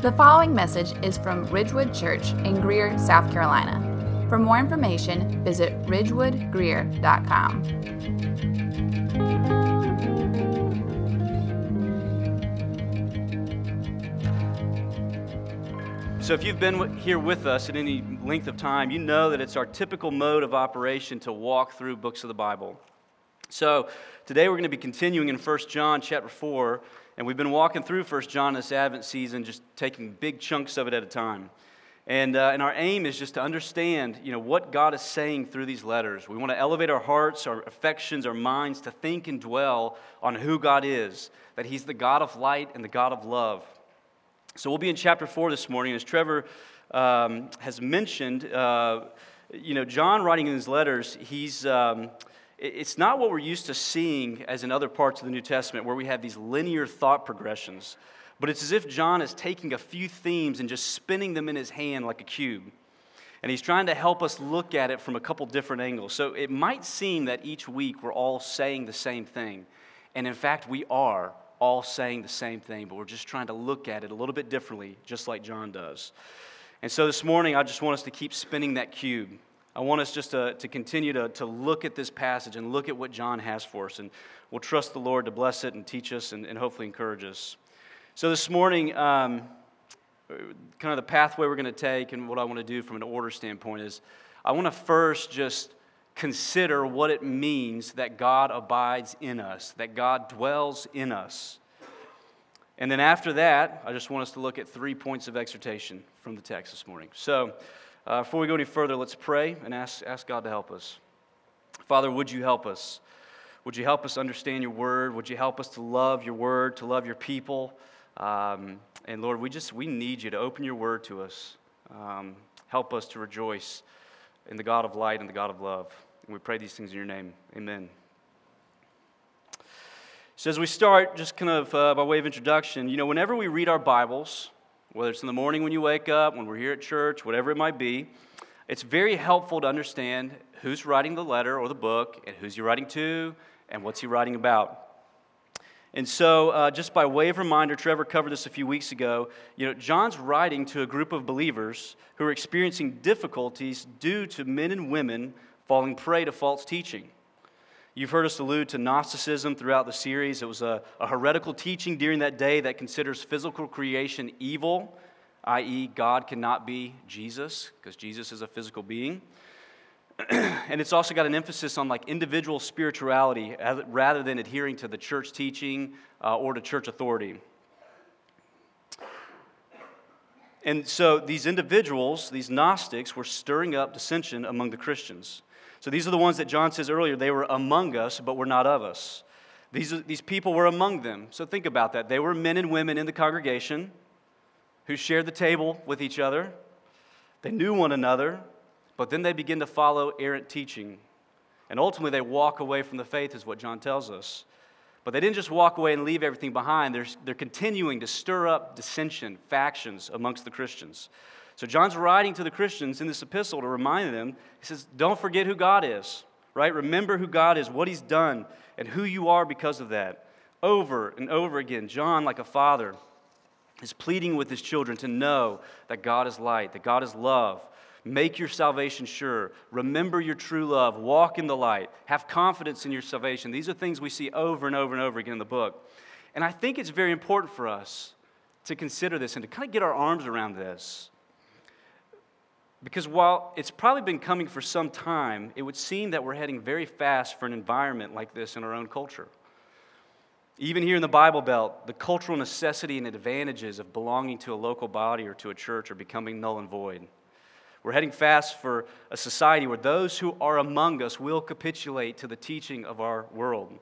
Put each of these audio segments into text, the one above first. The following message is from Ridgewood Church in Greer, South Carolina. For more information, visit ridgewoodgreer.com. So if you've been here with us at any length of time, you know that it's our typical mode of operation to walk through books of the Bible. So today we're going to be continuing in 1 John chapter 4, and we've been walking through 1 John this Advent season, just taking big chunks of it at a time. And our aim is just to understand, what God is saying through these letters. We want to elevate our hearts, our affections, our minds to think and dwell on who God is, that He's the God of light and the God of love. So we'll be in chapter 4 this morning. As Trevor has mentioned, John writing in his letters, he's... It's not what we're used to seeing as in other parts of the New Testament where we have these linear thought progressions, but it's as if John is taking a few themes and just spinning them in his hand like a cube, and he's trying to help us look at it from a couple different angles. So it might seem that each week we're all saying the same thing, and in fact we are all saying the same thing, but we're just trying to look at it a little bit differently, just like John does. And so this morning I just want us to keep spinning that cube. I want us just to continue to look at this passage and look at what John has for us, and we'll trust the Lord to bless it and teach us and hopefully encourage us. So this morning, kind of the pathway we're going to take and what I want to do from an order standpoint is I want to first just consider what it means that God abides in us, that God dwells in us. And then after that, I just want us to look at 3 points of exhortation from the text this morning. So... before we go any further, let's pray and ask God to help us. Father, would you help us? Would you help us understand your word? Would you help us to love your word, to love your people? And Lord, we need you to open your word to us. Help us to rejoice in the God of light and the God of love. And we pray these things in your name. Amen. So as we start, just kind of by way of introduction, whenever we read our Bibles... whether it's in the morning when you wake up, when we're here at church, whatever it might be, it's very helpful to understand who's writing the letter or the book, and who's he writing to, and what's he writing about. And so, just by way of reminder, Trevor covered this a few weeks ago, John's writing to a group of believers who are experiencing difficulties due to men and women falling prey to false teaching. You've heard us allude to Gnosticism throughout the series. It was a heretical teaching during that day that considers physical creation evil, i.e. God cannot be Jesus, because Jesus is a physical being. And it's also got an emphasis on individual spirituality rather than adhering to the church teaching or to church authority. And so these individuals, these Gnostics, were stirring up dissension among the Christians. So these are the ones that John says earlier, they were among us, but were not of us. These people were among them. So think about that. They were men and women in the congregation who shared the table with each other. They knew one another, but then they begin to follow errant teaching. And ultimately they walk away from the faith is what John tells us. But they didn't just walk away and leave everything behind. They're continuing to stir up dissension, factions amongst the Christians. So John's writing to the Christians in this epistle to remind them, he says, don't forget who God is, right? Remember who God is, what He's done, and who you are because of that. Over and over again, John, like a father, is pleading with his children to know that God is light, that God is love. Make your salvation sure. Remember your true love. Walk in the light. Have confidence in your salvation. These are things we see over and over and over again in the book. And I think it's very important for us to consider this and to kind of get our arms around this. Because while it's probably been coming for some time, it would seem that we're heading very fast for an environment like this in our own culture. Even here in the Bible Belt, the cultural necessity and advantages of belonging to a local body or to a church are becoming null and void. We're heading fast for a society where those who are among us will capitulate to the teaching of our world.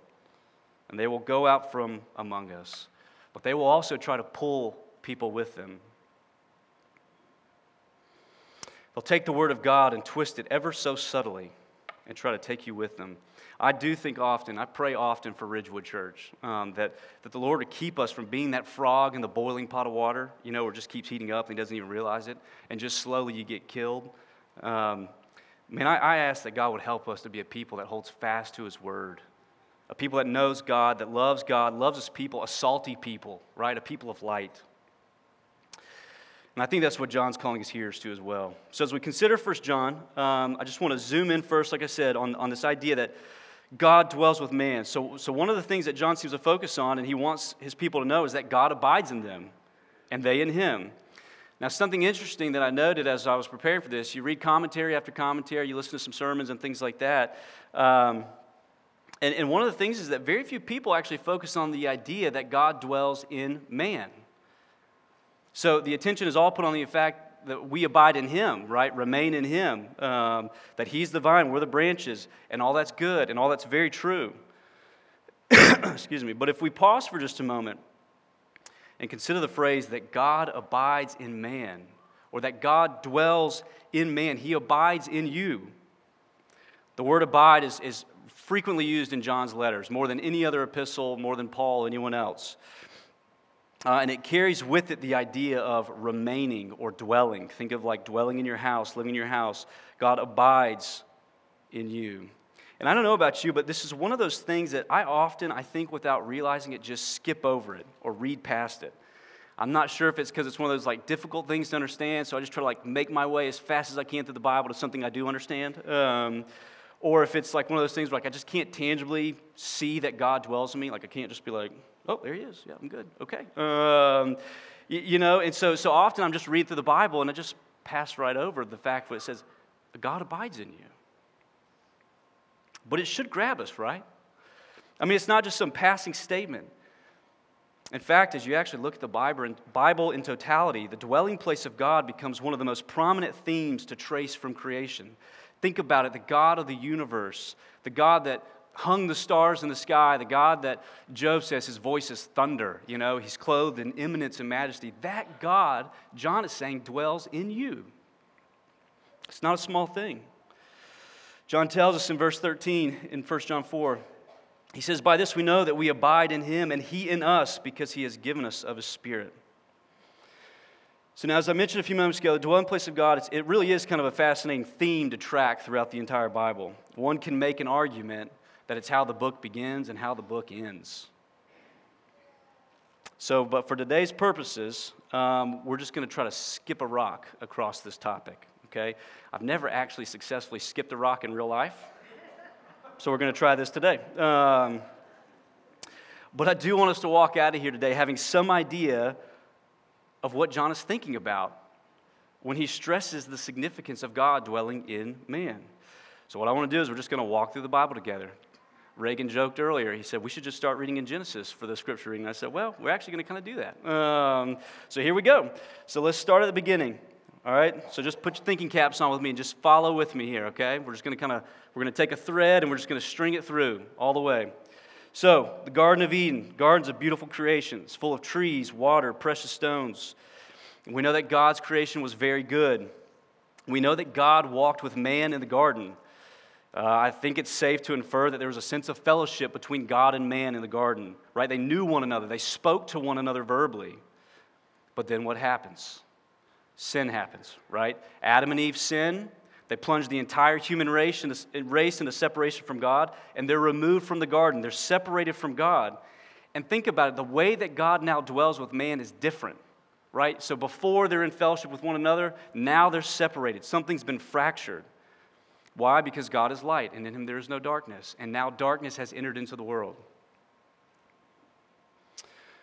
And they will go out from among us. But they will also try to pull people with them. They'll take the word of God and twist it ever so subtly and try to take you with them. I do think often, I pray often for Ridgewood Church, that the Lord would keep us from being that frog in the boiling pot of water, or just keeps heating up and he doesn't even realize it, and just slowly you get killed. I ask that God would help us to be a people that holds fast to His word, a people that knows God, that loves His people, a salty people, right? A people of light. And I think that's what John's calling his hearers to as well. So as we consider 1 John, I just want to zoom in first, like I said, on this idea that God dwells with man. So one of the things that John seems to focus on, and he wants his people to know, is that God abides in them, and they in him. Now, something interesting that I noted as I was preparing for this, you read commentary after commentary, you listen to some sermons and things like that, and one of the things is that very few people actually focus on the idea that God dwells in man. So the attention is all put on the fact that we abide in him, right? Remain in him, that he's the vine, we're the branches, and all that's good, and all that's very true. Excuse me. But if we pause for just a moment and consider the phrase that God abides in man, or that God dwells in man, he abides in you. The word abide is frequently used in John's letters, more than any other epistle, more than Paul, anyone else. And it carries with it the idea of remaining or dwelling. Think of like dwelling in your house, living in your house. God abides in you. And I don't know about you, but this is one of those things that I think without realizing it, just skip over it or read past it. I'm not sure if it's because it's one of those like difficult things to understand, so I just try to like make my way as fast as I can through the Bible to something I do understand. Or if it's like one of those things where like I just can't tangibly see that God dwells in me. Like I can't just be like, oh, there he is. Yeah, I'm good. Okay. And so often I'm just reading through the Bible and I just pass right over the fact where it says, God abides in you. But it should grab us, right? I mean, it's not just some passing statement. In fact, as you actually look at the Bible in totality, the dwelling place of God becomes one of the most prominent themes to trace from creation. Think about it, the God of the universe, the God that hung the stars in the sky, the God that Job says his voice is thunder, you know, he's clothed in eminence and majesty. That God, John is saying, dwells in you. It's not a small thing. John tells us in verse 13 in 1 John 4, he says, by this we know that we abide in him and he in us because he has given us of his spirit. So now, as I mentioned a few moments ago, the dwelling place of God, it really is kind of a fascinating theme to track throughout the entire Bible. One can make an argument that it's how the book begins and how the book ends. So, but for today's purposes, we're just going to try to skip a rock across this topic. Okay, I've never actually successfully skipped a rock in real life, so we're going to try this today. But I do want us to walk out of here today having some idea of what John is thinking about when he stresses the significance of God dwelling in man. So what I want to do is we're just going to walk through the Bible together. Reagan joked earlier, he said, we should just start reading in Genesis for the scripture reading. I said, well, we're actually going to kind of do that. So here we go. So let's start at the beginning. All right, so just put your thinking caps on with me and just follow with me here, okay? We're going to take a thread and we're just going to string it through all the way. So, the Garden of Eden, gardens of beautiful creations, full of trees, water, precious stones. We know that God's creation was very good. We know that God walked with man in the garden. I think it's safe to infer that there was a sense of fellowship between God and man in the garden, right? They knew one another. They spoke to one another verbally. But then what happens? Sin happens, right? Adam and Eve sin. They plunge the entire human race into separation from God, and they're removed from the garden. They're separated from God. And think about it. The way that God now dwells with man is different, right? So before they're in fellowship with one another, now they're separated. Something's been fractured. Why? Because God is light, and in him there is no darkness. And now darkness has entered into the world.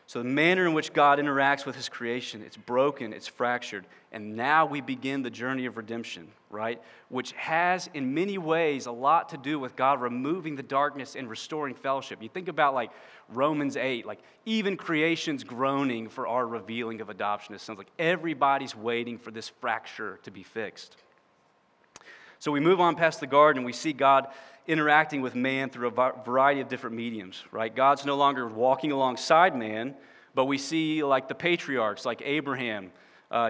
So the manner in which God interacts with his creation, it's broken, it's fractured, and now we begin the journey of redemption, right? Which has, in many ways, a lot to do with God removing the darkness and restoring fellowship. You think about like Romans 8, like even creation's groaning for our revealing of adoption. It sounds like everybody's waiting for this fracture to be fixed. So we move on past the garden, and we see God interacting with man through a variety of different mediums, right? God's no longer walking alongside man, but we see like the patriarchs, like Abraham,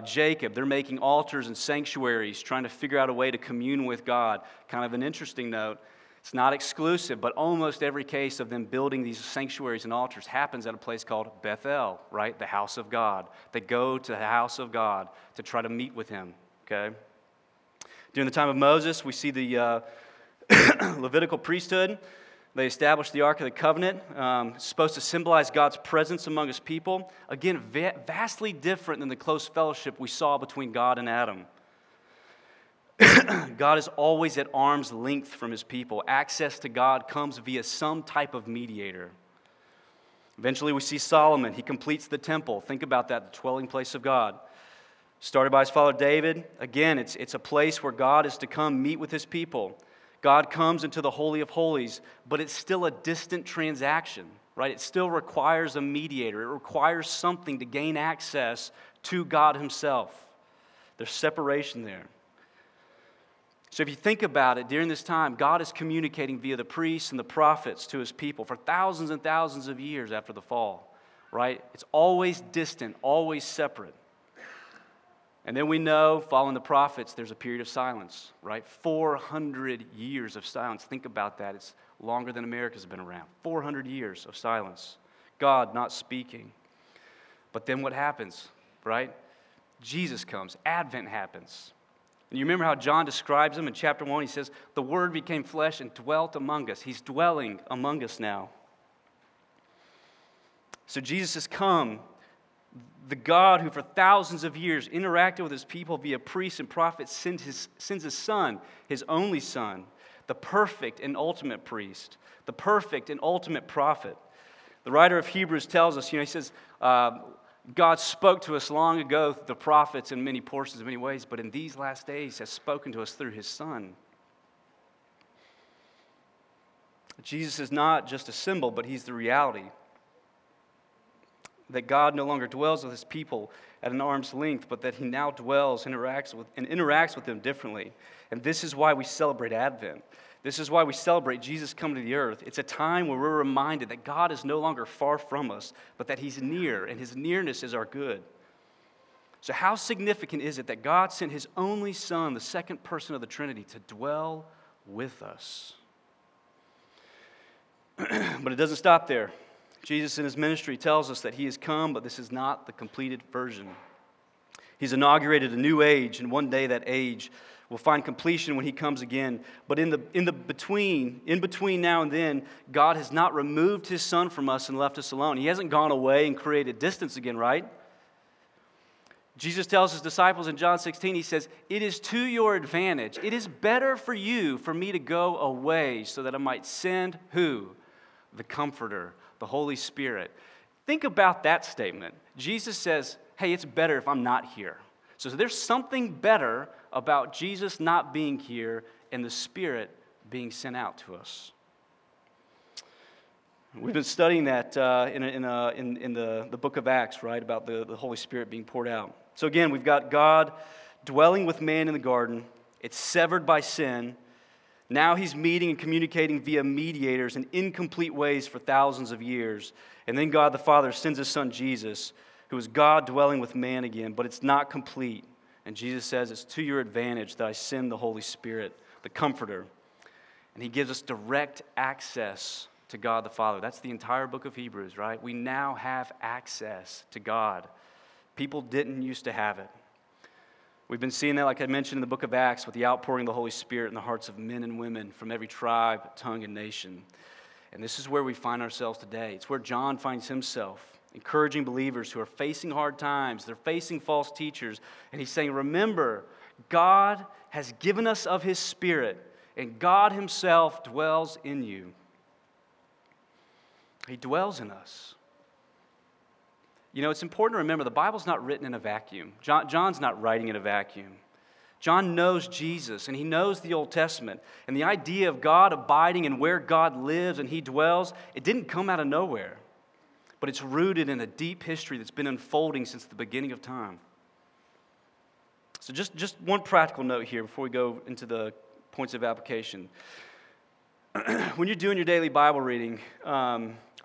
Jacob, they're making altars and sanctuaries, trying to figure out a way to commune with God. Kind of an interesting note, it's not exclusive, but almost every case of them building these sanctuaries and altars happens at a place called Bethel, right? The house of God. They go to the house of God to try to meet with him, okay? During the time of Moses, we see the Levitical priesthood. They established the Ark of the Covenant. It's supposed to symbolize God's presence among his people. Again, vastly different than the close fellowship we saw between God and Adam. God is always at arm's length from his people. Access to God comes via some type of mediator. Eventually we see Solomon. He completes the temple. Think about that, the dwelling place of God. Started by his father David. Again, it's a place where God is to come meet with his people. God comes into the Holy of Holies, but it's still a distant transaction, right? It still requires a mediator. It requires something to gain access to God himself. There's separation there. So if you think about it, during this time, God is communicating via the priests and the prophets to his people for thousands and thousands of years after the fall, right? It's always distant, always separate. And then we know, following the prophets, there's a period of silence, right? 400 years of silence. Think about that. It's longer than America's been around. 400 years of silence. God not speaking. But then what happens, right? Jesus comes. Advent happens. And you remember how John describes him in chapter 1? He says, the Word became flesh and dwelt among us. He's dwelling among us now. So Jesus has come, the God who for thousands of years interacted with his people via priests and prophets sends his son, his only son, the perfect and ultimate priest, the perfect and ultimate prophet. The writer of Hebrews tells us, he says, God spoke to us long ago through the prophets in many portions, in many ways, but in these last days has spoken to us through his son. Jesus is not just a symbol, but he's the reality. That God no longer dwells with his people at an arm's length, but that he now dwells and interacts with them differently. And this is why we celebrate Advent. This is why we celebrate Jesus coming to the earth. It's a time where we're reminded that God is no longer far from us, but that he's near, and his nearness is our good. So how significant is it that God sent his only son, the second person of the Trinity, to dwell with us? But it doesn't stop there. Jesus in his ministry tells us that he has come, but this is not the completed version. He's inaugurated a new age, and one day that age will find completion when he comes again. But in between now and then, God has not removed his son from us and left us alone. He hasn't gone away and created distance again, right? Jesus tells his disciples in John 16, he says, it is to your advantage. It is better for you for me to go away so that I might send who? The Comforter, the Holy Spirit. Think about that statement. Jesus says, hey, it's better if I'm not here. So there's something better about Jesus not being here and the Spirit being sent out to us. We've been studying that in the book of Acts, right, about the Holy Spirit being poured out. So again, we've got God dwelling with man in the garden. It's severed by sin. Now he's meeting and communicating via mediators in incomplete ways for thousands of years. And then God the Father sends his son Jesus, who is God dwelling with man again, but it's not complete. And Jesus says, it's to your advantage that I send the Holy Spirit, the Comforter. And he gives us direct access to God the Father. That's the entire book of Hebrews, right? We now have access to God. People didn't used to have it. We've been seeing that, like I mentioned, in the book of Acts with the outpouring of the Holy Spirit in the hearts of men and women from every tribe, tongue, and nation. And this is where we find ourselves today. It's where John finds himself, encouraging believers who are facing hard times. They're facing false teachers. And he's saying, remember, God has given us of his Spirit, and God himself dwells in you. He dwells in us. It's important to remember the Bible's not written in a vacuum. John's not writing in a vacuum. John knows Jesus, and he knows the Old Testament. And the idea of God abiding and where God lives and he dwells, it didn't come out of nowhere. But it's rooted in a deep history that's been unfolding since the beginning of time. So just one practical note here before we go into the points of application. When you're doing your daily Bible reading,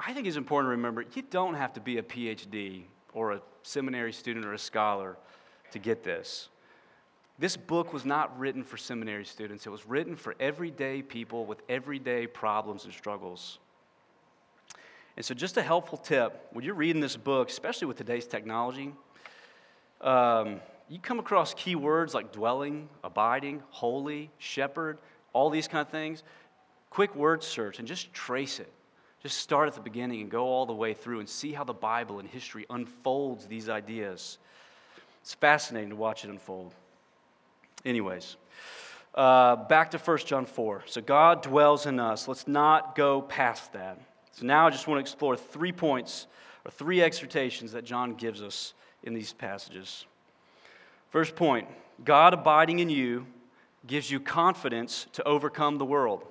I think it's important to remember you don't have to be a PhD or a seminary student or a scholar to get this. This book was not written for seminary students. It was written for everyday people with everyday problems and struggles. And so just a helpful tip, when you're reading this book, especially with today's technology, you come across key words like dwelling, abiding, holy, shepherd, all these kind of things. quick word search and just trace it. Just start at the beginning and go all the way through and see how the Bible and history unfolds these ideas. It's fascinating to watch it unfold. Anyways, back to 1 John 4. So God dwells in us. Let's not go past that. So now I just want to explore 3 points or 3 exhortations that John gives us in these passages. First point, God abiding in you gives you confidence to overcome the world.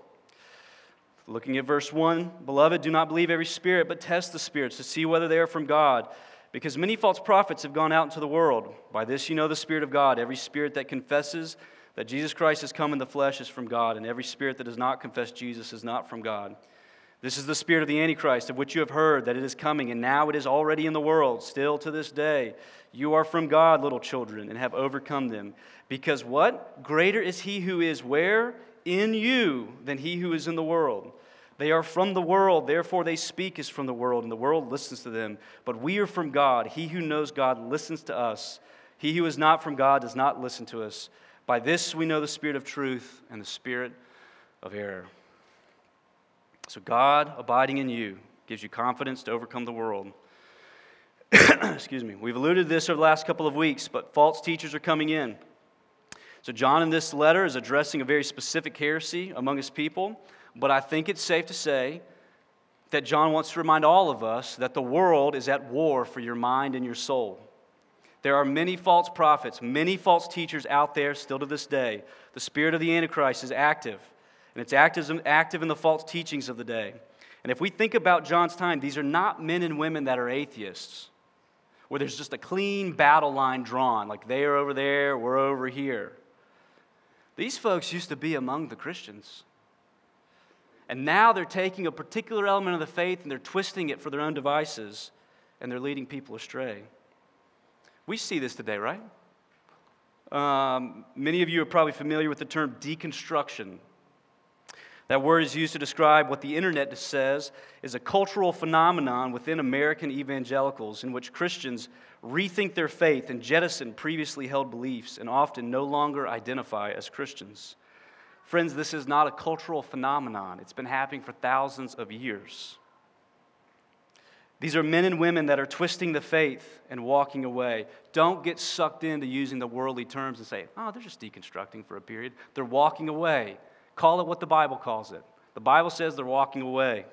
Looking at verse 1, beloved, do not believe every spirit, but test the spirits to see whether they are from God, because many false prophets have gone out into the world. By this you know the Spirit of God. Every spirit that confesses that Jesus Christ has come in the flesh is from God, and every spirit that does not confess Jesus is not from God. This is the spirit of the Antichrist, of which you have heard that it is coming, and now it is already in the world, still to this day. You are from God, little children, and have overcome them. Because what? Greater is he who is where? In you than he who is in the world. They are from the world, therefore they speak as from the world, and the world listens to them. But we are from God. He who knows God listens to us. He who is not from God does not listen to us. By this we know the spirit of truth and the spirit of error. So God abiding in you gives you confidence to overcome the world. Excuse me. We've alluded to this over the last couple of weeks, but false teachers are coming in. So John in this letter is addressing a very specific heresy among his people, but I think it's safe to say that John wants to remind all of us that the world is at war for your mind and your soul. There are many false prophets, many false teachers out there still to this day. The spirit of the Antichrist is active. And it's active in the false teachings of the day. And if we think about John's time, these are not men and women that are atheists, where there's just a clean battle line drawn, like they are over there, we're over here. These folks used to be among the Christians. And now they're taking a particular element of the faith and they're twisting it for their own devices, and they're leading people astray. We see this today, right? Many of you are probably familiar with the term deconstruction. That word is used to describe what the internet says is a cultural phenomenon within American evangelicals in which Christians rethink their faith and jettison previously held beliefs and often no longer identify as Christians. Friends, this is not a cultural phenomenon. It's been happening for thousands of years. These are men and women that are twisting the faith and walking away. Don't get sucked into using the worldly terms and say, oh, they're just deconstructing for a period. They're walking away. Call it what the Bible calls it. The Bible says they're walking away.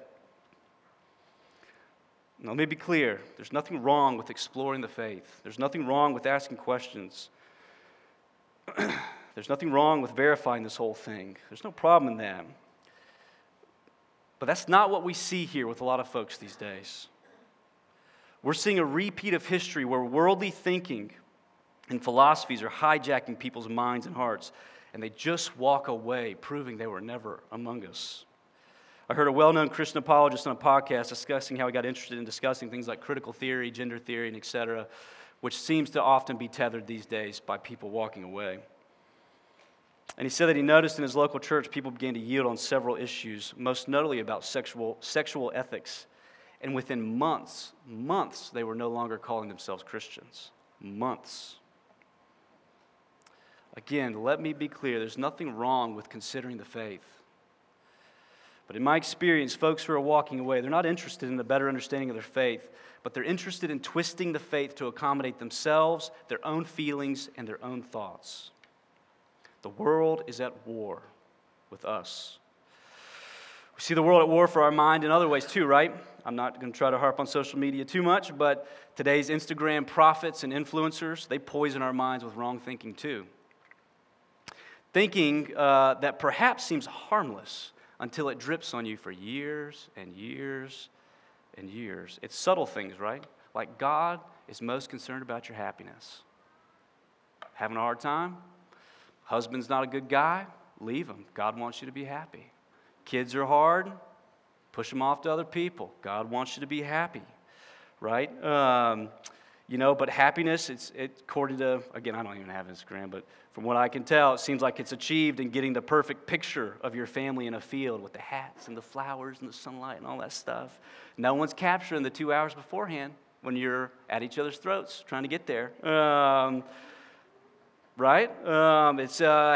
Now, let me be clear. There's nothing wrong with exploring the faith. There's nothing wrong with asking questions. There's nothing wrong with verifying this whole thing. There's no problem in that. But that's not what we see here with a lot of folks these days. We're seeing a repeat of history where worldly thinking and philosophies are hijacking people's minds and hearts. And they just walk away, proving they were never among us. I heard a well-known Christian apologist on a podcast discussing how he got interested in discussing things like critical theory, gender theory, and etc., which seems to often be tethered these days by people walking away. And he said that he noticed in his local church people began to yield on several issues, most notably about sexual ethics. And within months, they were no longer calling themselves Christians. Months. Again, let me be clear, there's nothing wrong with considering the faith. But in my experience, folks who are walking away, they're not interested in a better understanding of their faith, but they're interested in twisting the faith to accommodate themselves, their own feelings, and their own thoughts. The world is at war with us. We see the world at war for our mind in other ways too, right? I'm not going to try to harp on social media too much, but today's Instagram prophets and influencers, they poison our minds with wrong thinking too. Thinking that perhaps seems harmless until it drips on you for years and years and years. It's subtle things, right? Like God is most concerned about your happiness. Having a hard time? Husband's not a good guy? Leave him. God wants you to be happy. Kids are hard? Push them off to other people. God wants you to be happy, right? But happiness, according to, again, I don't even have Instagram, but from what I can tell, it seems like it's achieved in getting the perfect picture of your family in a field with the hats and the flowers and the sunlight and all that stuff. No one's capturing the 2 hours beforehand when you're at each other's throats trying to get there, right?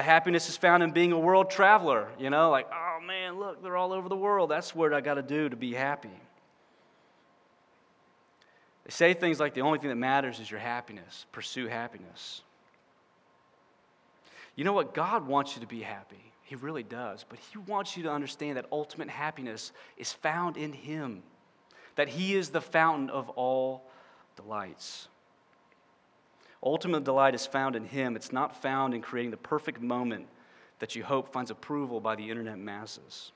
Happiness is found in being a world traveler, like, oh man, look, they're all over the world. That's what I got to do to be happy. They say things like the only thing that matters is your happiness. Pursue happiness. You know what? God wants you to be happy. He really does. But He wants you to understand that ultimate happiness is found in Him, that He is the fountain of all delights. Ultimate delight is found in Him. It's not found in creating the perfect moment that you hope finds approval by the internet masses.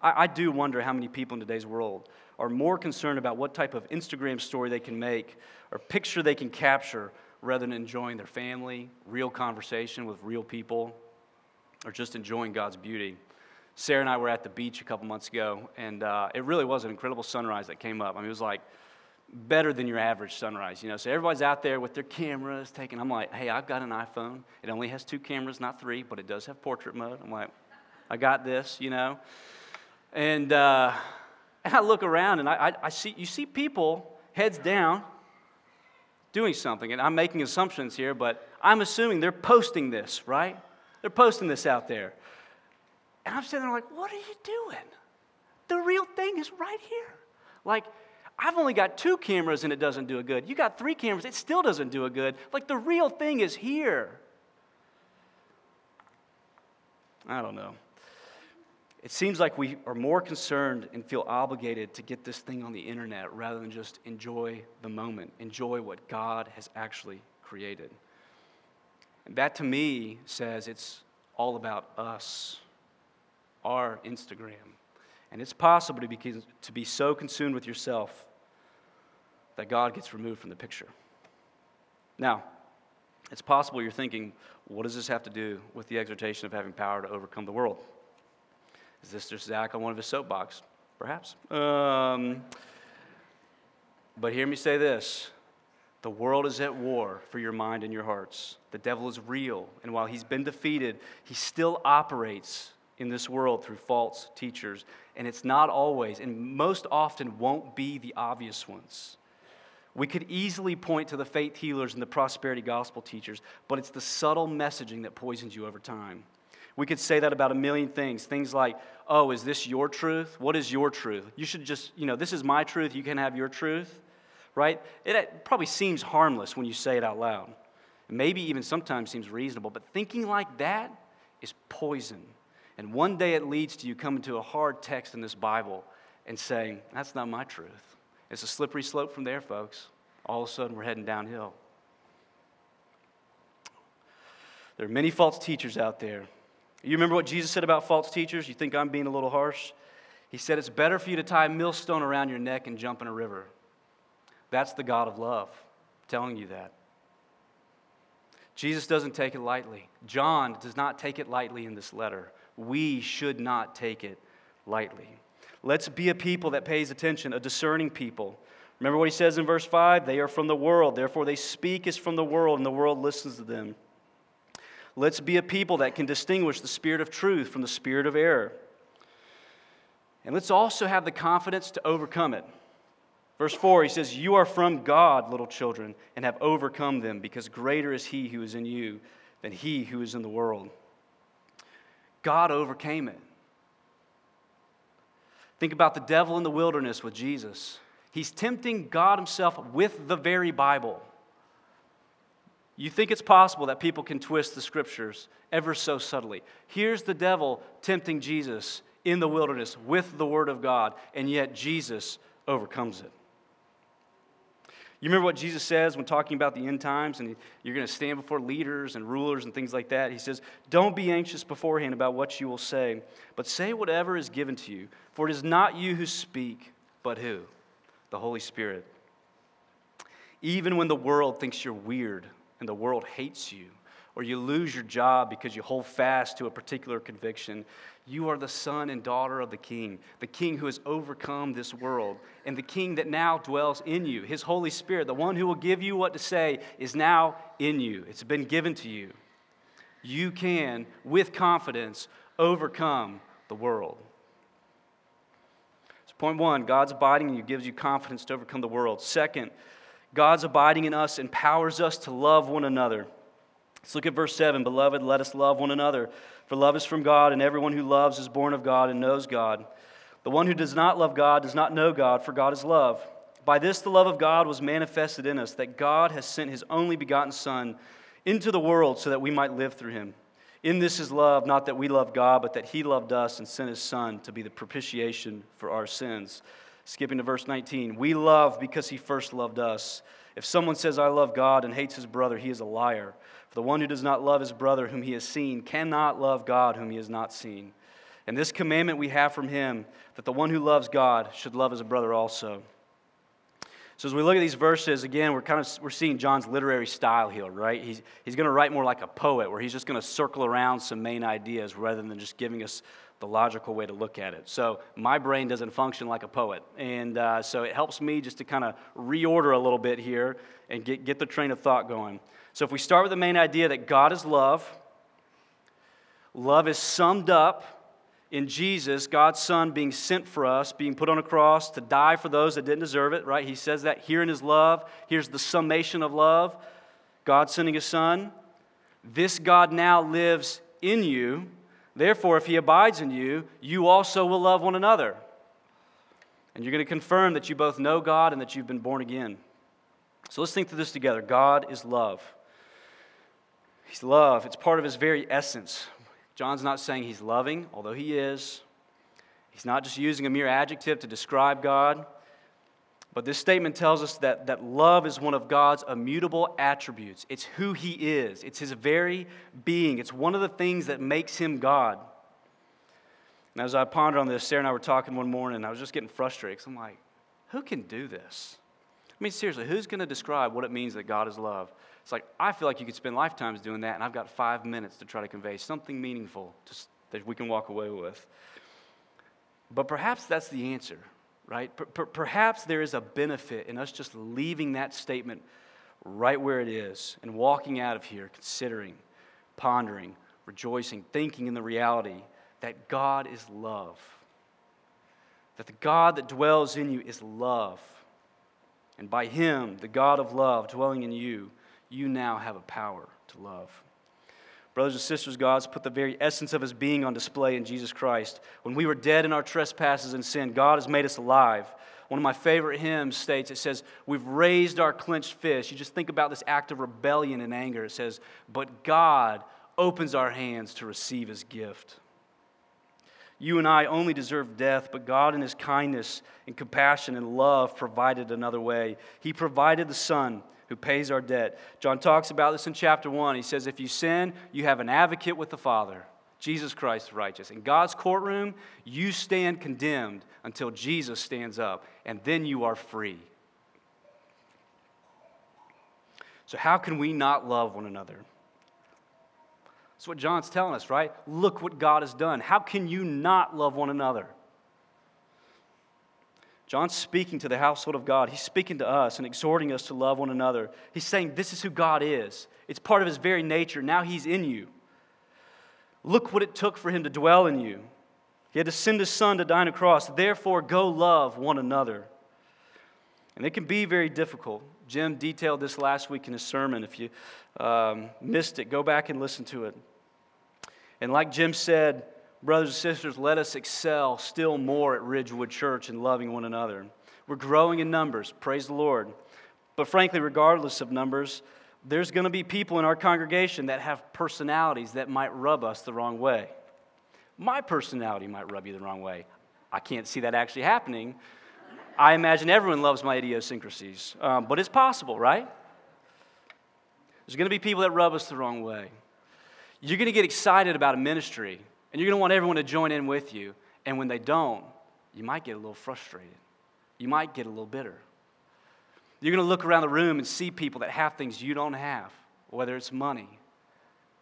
I do wonder how many people in today's world are more concerned about what type of Instagram story they can make or picture they can capture rather than enjoying their family, real conversation with real people, or just enjoying God's beauty. Sarah and I were at the beach a couple months ago, and it really was an incredible sunrise that came up. I mean, it was like better than your average sunrise, you know. So everybody's out there with their cameras taking. I'm like, hey, I've got an iPhone. It only has 2 cameras, not 3, but it does have portrait mode. I'm like, I got this, you know. And I look around, and I see people heads down doing something. And I'm making assumptions here, but I'm assuming they're posting this, right? They're posting this out there. And I'm sitting there like, what are you doing? The real thing is right here. Like, I've only got 2 cameras and it doesn't do it good. You got 3 cameras, it still doesn't do it good. Like, the real thing is here. I don't know. It seems like we are more concerned and feel obligated to get this thing on the internet rather than just enjoy the moment, enjoy what God has actually created. And that to me says it's all about us, our Instagram. And it's possible to be so consumed with yourself that God gets removed from the picture. Now, it's possible you're thinking, what does this have to do with the exhortation of having power to overcome the world? Is this just Zach on one of his soapbox? Perhaps. But hear me say this. The world is at war for your mind and your hearts. The devil is real, and while he's been defeated, he still operates in this world through false teachers, and it's not always, and most often won't be the obvious ones. We could easily point to the faith healers and the prosperity gospel teachers, but it's the subtle messaging that poisons you over time. We could say that about a million things. Things like, oh, is this your truth? What is your truth? You should just, you know, this is my truth. You can have your truth, right? It probably seems harmless when you say it out loud. Maybe even sometimes seems reasonable, but thinking like that is poison. And one day it leads to you coming to a hard text in this Bible and saying, that's not my truth. It's a slippery slope from there, folks. All of a sudden, we're heading downhill. There are many false teachers out there. You remember what Jesus said about false teachers? You think I'm being a little harsh? He said, it's better for you to tie a millstone around your neck and jump in a river. That's the God of love telling you that. Jesus doesn't take it lightly. John does not take it lightly in this letter. We should not take it lightly. Let's be a people that pays attention, a discerning people. Remember what he says in verse 5? They are from the world, therefore they speak as from the world, and the world listens to them. Let's be a people that can distinguish the spirit of truth from the spirit of error. And let's also have the confidence to overcome it. Verse 4, he says, you are from God, little children, and have overcome them, because greater is he who is in you than he who is in the world. God overcame it. Think about the devil in the wilderness with Jesus. He's tempting God himself with the very Bible. You think it's possible that people can twist the scriptures ever so subtly. Here's the devil tempting Jesus in the wilderness with the word of God, and yet Jesus overcomes it. You remember what Jesus says when talking about the end times, and you're going to stand before leaders and rulers and things like that. He says, don't be anxious beforehand about what you will say, but say whatever is given to you, for it is not you who speak, but who? The Holy Spirit. Even when the world thinks you're weird and the world hates you, or you lose your job because you hold fast to a particular conviction, you are the son and daughter of the King who has overcome this world, and the King that now dwells in you. His Holy Spirit, the one who will give you what to say, is now in you. It's been given to you. You can, with confidence, overcome the world. So point one, God's abiding in you gives you confidence to overcome the world. Second, God's abiding in us empowers us to love one another. Let's look at verse 7. Beloved, let us love one another, For love is from God, and everyone who loves is born of God and knows God. The one who does not love God does not know God, for God is love. By this the love of God was manifested in us, that God has sent His only begotten Son into the world so that we might live through Him. In this is love, not that we love God, but that He loved us and sent His Son to be the propitiation for our sins. Skipping to verse 19, we love because He first loved us. If someone says, I love God, and hates his brother, he is a liar. For the one who does not love his brother whom he has seen cannot love God whom he has not seen. And this commandment we have from Him, that the one who loves God should love his brother also. So as we look at these verses, again, we're seeing John's literary style here, right? He's going to write more like a poet, where he's just going to circle around some main ideas rather than just giving us the logical way to look at it. So my brain doesn't function like a poet, and so it helps me just to kind of reorder a little bit here and get the train of thought going. So if we start with the main idea that God is love, love is summed up in Jesus, God's Son, being sent for us, being put on a cross to die for those that didn't deserve it, right? He says that here in His love. Here's the summation of love. God sending His Son. This God now lives in you. Therefore, if He abides in you, you also will love one another. And you're going to confirm that you both know God and that you've been born again. So let's think through this together. God is love. He's love. It's part of His very essence. John's not saying He's loving, although He is. He's not just using a mere adjective to describe God. But this statement tells us that love is one of God's immutable attributes. It's who He is. It's His very being. It's one of the things that makes Him God. And as I pondered on this, Sarah and I were talking one morning, and I was just getting frustrated, because I'm like, who can do this? I mean, seriously, who's going to describe what it means that God is love? It's like, I feel like you could spend lifetimes doing that, and I've got 5 minutes to try to convey something meaningful just that we can walk away with. But perhaps that's the answer, right? Perhaps there is a benefit in us just leaving that statement right where it is and walking out of here considering, pondering, rejoicing, thinking in the reality that God is love, that the God that dwells in you is love, and by Him, the God of love dwelling in you, you now have a power to love. Brothers and sisters, God's put the very essence of His being on display in Jesus Christ. When we were dead in our trespasses and sin, God has made us alive. One of my favorite hymns states, it says, we've raised our clenched fist. You just think about this act of rebellion and anger. It says, but God opens our hands to receive His gift. You and I only deserve death, but God in His kindness and compassion and love provided another way. He provided the Son who pays our debt. John talks about this in chapter 1. He says, if you sin, you have an advocate with the Father, Jesus Christ the righteous. In God's courtroom, you stand condemned until Jesus stands up, and then you are free. So how can we not love one another? That's what John's telling us, right? Look what God has done. How can you not love one another? John's speaking to the household of God. He's speaking to us and exhorting us to love one another. He's saying this is who God is. It's part of His very nature. Now He's in you. Look what it took for Him to dwell in you. He had to send His Son to die on a cross. Therefore, go love one another. And it can be very difficult. Jim detailed this last week in his sermon. If you missed it, go back and listen to it. And like Jim said, brothers and sisters, let us excel still more at Ridgewood Church in loving one another. We're growing in numbers, praise the Lord. But frankly, regardless of numbers, there's going to be people in our congregation that have personalities that might rub us the wrong way. My personality might rub you the wrong way. I can't see that actually happening. I imagine everyone loves my idiosyncrasies, but it's possible, right? There's going to be people that rub us the wrong way. You're going to get excited about a ministry, and you're going to want everyone to join in with you. And when they don't, you might get a little frustrated. You might get a little bitter. You're going to look around the room and see people that have things you don't have, whether it's money,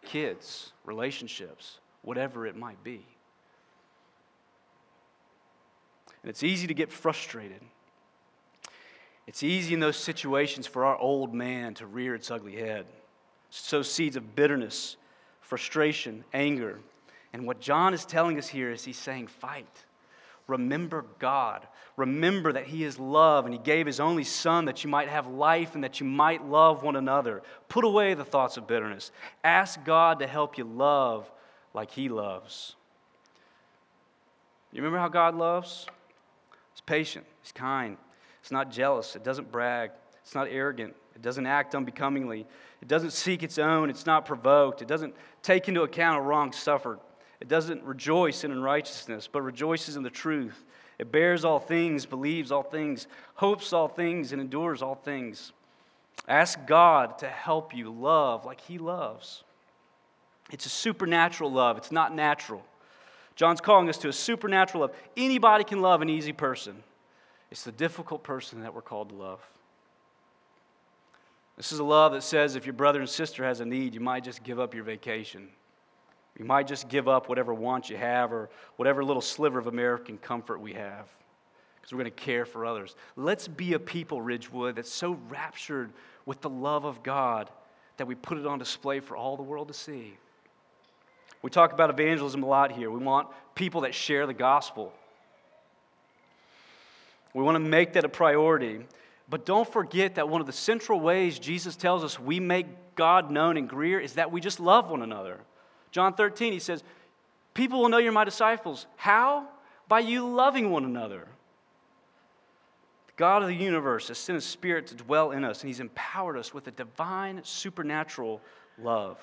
kids, relationships, whatever it might be. And it's easy to get frustrated. It's easy in those situations for our old man to rear its ugly head, sow seeds of bitterness, frustration, anger. And what John is telling us here is he's saying, fight. Remember God. Remember that He is love, and He gave His only Son that you might have life and that you might love one another. Put away the thoughts of bitterness. Ask God to help you love like he loves. You remember how God loves? He's patient. He's kind. It's not jealous. It doesn't brag. It's not arrogant. It doesn't act unbecomingly. It doesn't seek its own. It's not provoked. It doesn't take into account a wrong suffered. It doesn't rejoice in unrighteousness, but rejoices in the truth. It bears all things, believes all things, hopes all things, and endures all things. Ask God to help you love like he loves. It's a supernatural love. It's not natural. John's calling us to a supernatural love. Anybody can love an easy person. It's the difficult person that we're called to love. This is a love that says if your brother and sister has a need, you might just give up your vacation. You might just give up whatever want you have or whatever little sliver of American comfort we have because we're going to care for others. Let's be a people, Ridgewood, that's so raptured with the love of God that we put it on display for all the world to see. We talk about evangelism a lot here. We want people that share the gospel. We want to make that a priority. But don't forget that one of the central ways Jesus tells us we make God known in Greer is that we just love one another. John 13, he says, people will know you're my disciples. How? By you loving one another. The God of the universe has sent his Spirit to dwell in us, and he's empowered us with a divine, supernatural love.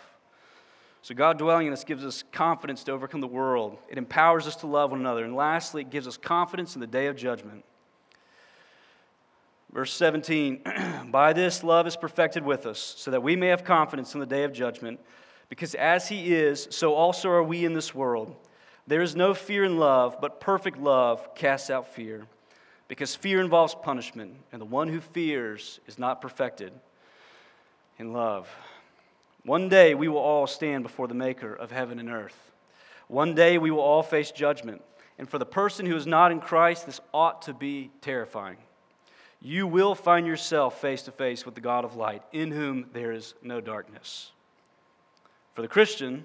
So God dwelling in us gives us confidence to overcome the world. It empowers us to love one another. And lastly, it gives us confidence in the day of judgment. Verse 17, by this love is perfected with us, so that we may have confidence in the day of judgment, because as he is, so also are we in this world. There is no fear in love, but perfect love casts out fear, because fear involves punishment, and the one who fears is not perfected in love. One day we will all stand before the Maker of heaven and earth. One day we will all face judgment, and for the person who is not in Christ, this ought to be terrifying. You will find yourself face to face with the God of light, in whom there is no darkness. For the Christian,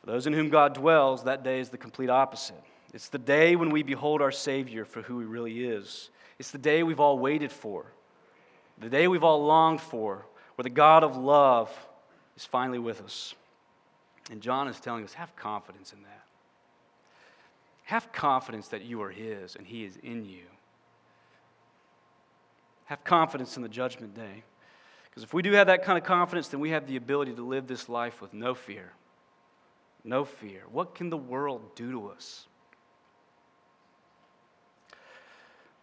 for those in whom God dwells, that day is the complete opposite. It's the day when we behold our Savior for who he really is. It's the day we've all waited for, the day we've all longed for, where the God of love is finally with us. And John is telling us, have confidence in that. Have confidence that you are his and he is in you. Have confidence in the judgment day. Because if we do have that kind of confidence, then we have the ability to live this life with no fear. No fear. What can the world do to us?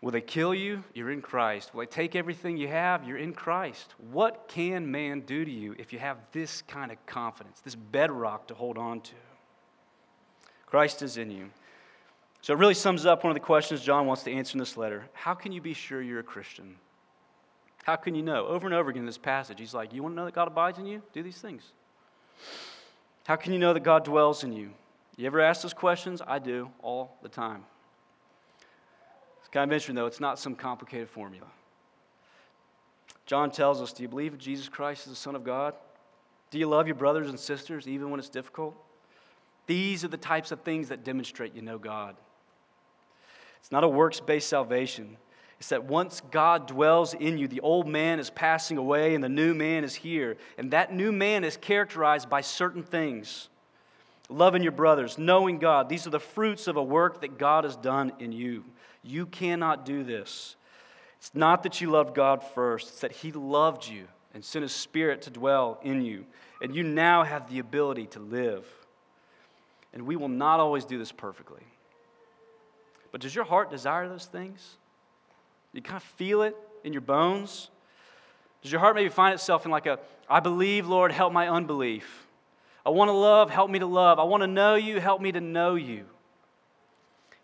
Will they kill you? You're in Christ. Will they take everything you have? You're in Christ. What can man do to you if you have this kind of confidence, this bedrock to hold on to? Christ is in you. So it really sums up one of the questions John wants to answer in this letter. How can you be sure you're a Christian? How can you know? Over and over again in this passage, he's like, you want to know that God abides in you? Do these things. How can you know that God dwells in you? You ever ask those questions? I do all the time. It's kind of interesting, though. It's not some complicated formula. John tells us, do you believe Jesus Christ is the Son of God? Do you love your brothers and sisters even when it's difficult? These are the types of things that demonstrate you know God. It's not a works-based salvation. It's that once God dwells in you, the old man is passing away and the new man is here. And that new man is characterized by certain things. Loving your brothers, knowing God. These are the fruits of a work that God has done in you. You cannot do this. It's not that you loved God first. It's that he loved you and sent his Spirit to dwell in you. And you now have the ability to live. And we will not always do this perfectly. But does your heart desire those things? You kind of feel it in your bones? Does your heart maybe find itself in like a, I believe, Lord, help my unbelief. I want to love, help me to love. I want to know you, help me to know you.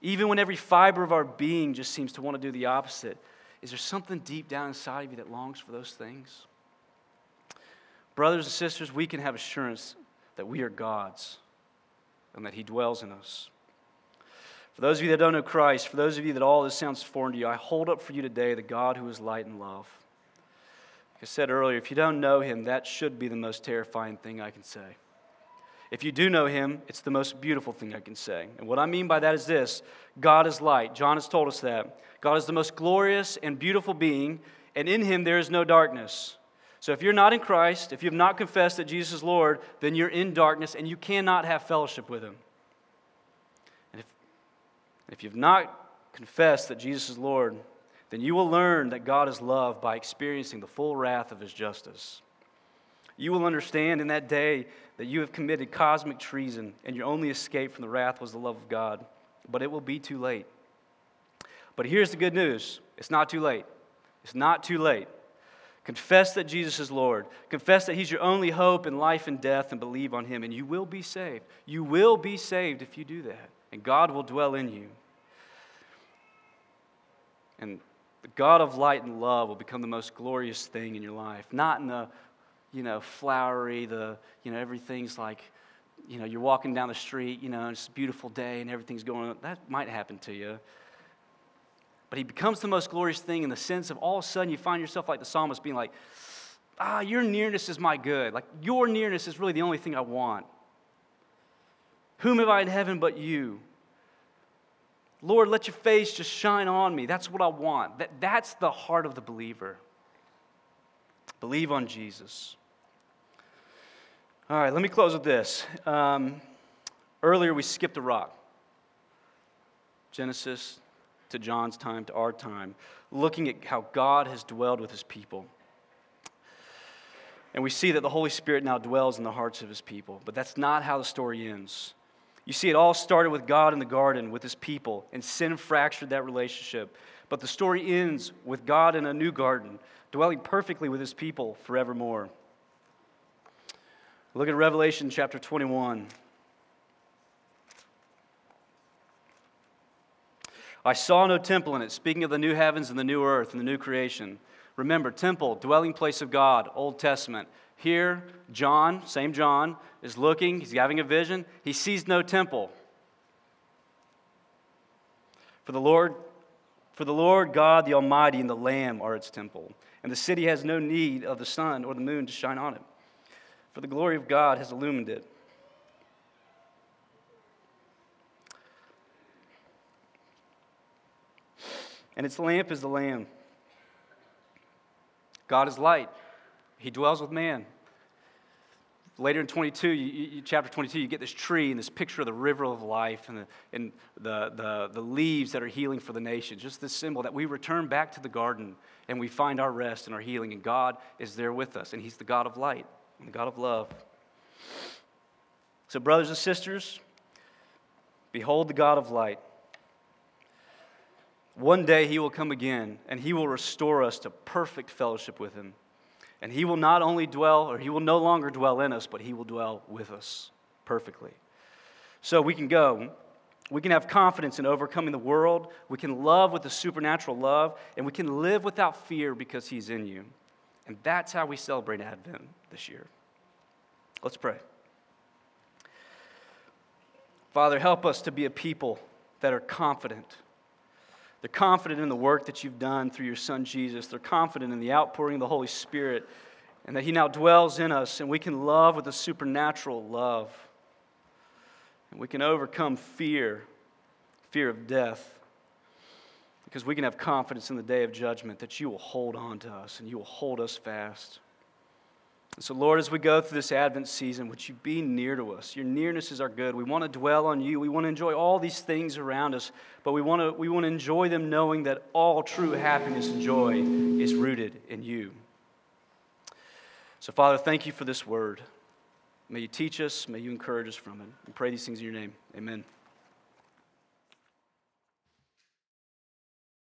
Even when every fiber of our being just seems to want to do the opposite, is there something deep down inside of you that longs for those things? Brothers and sisters, we can have assurance that we are God's and that he dwells in us. For those of you that don't know Christ, for those of you that all this sounds foreign to you, I hold up for you today the God who is light and love. Like I said earlier, if you don't know him, that should be the most terrifying thing I can say. If you do know him, it's the most beautiful thing I can say. And what I mean by that is this, God is light. John has told us that. God is the most glorious and beautiful being, and in him there is no darkness. So if you're not in Christ, if you've not confessed that Jesus is Lord, then you're in darkness and you cannot have fellowship with Him. And if you've not confessed that Jesus is Lord, then you will learn that God is love by experiencing the full wrath of His justice. You will understand in that day that you have committed cosmic treason and your only escape from the wrath was the love of God. But it will be too late. But here's the good news. It's not too late. It's not too late. Confess that Jesus is Lord. Confess that He's your only hope in life and death and believe on Him. And you will be saved. You will be saved if you do that. And God will dwell in you. And the God of light and love will become the most glorious thing in your life. Not in the, flowery, everything's like, you're walking down the street, and it's a beautiful day and everything's going on. That might happen to you. But He becomes the most glorious thing in the sense of all of a sudden you find yourself like the psalmist being like, your nearness is my good. Like, your nearness is really the only thing I want. Whom have I in heaven but you? Lord, let your face just shine on me. That's what I want. That's the heart of the believer. Believe on Jesus. All right, let me close with this. Earlier we skipped a rock. Genesis to John's time, to our time, looking at how God has dwelled with His people. And we see that the Holy Spirit now dwells in the hearts of His people, but that's not how the story ends. You see, it all started with God in the garden with His people, and sin fractured that relationship. But the story ends with God in a new garden, dwelling perfectly with His people forevermore. Look at Revelation chapter 21. I saw no temple in it, speaking of the new heavens and the new earth and the new creation. Remember, temple, dwelling place of God, Old Testament. Here, John, same John, is looking, he's having a vision. He sees no temple. For the Lord God, the Almighty, and the Lamb are its temple. And the city has no need of the sun or the moon to shine on it. For the glory of God has illumined it. And its lamp is the Lamb. God is light. He dwells with man. Later in chapter 22, you get this tree and this picture of the river of life and the leaves that are healing for the nation. Just this symbol that we return back to the garden and we find our rest and our healing. And God is there with us. And He's the God of light and the God of love. So brothers and sisters, behold the God of light. One day He will come again, and He will restore us to perfect fellowship with Him. And He will not only dwell, or He will no longer dwell in us, but He will dwell with us perfectly. So we can go. We can have confidence in overcoming the world. We can love with a supernatural love. And we can live without fear because He's in you. And that's how we celebrate Advent this year. Let's pray. Father, help us to be a people that are confident. They're confident in the work that You've done through Your Son, Jesus. They're confident in the outpouring of the Holy Spirit and that He now dwells in us and we can love with a supernatural love. And we can overcome fear of death, because we can have confidence in the day of judgment that You will hold on to us and You will hold us fast. And so, Lord, as we go through this Advent season, would You be near to us? Your nearness is our good. We want to dwell on You. We want to enjoy all these things around us, but we want to enjoy them knowing that all true happiness and joy is rooted in You. So, Father, thank You for this word. May You teach us. May You encourage us from it. We pray these things in Your name. Amen.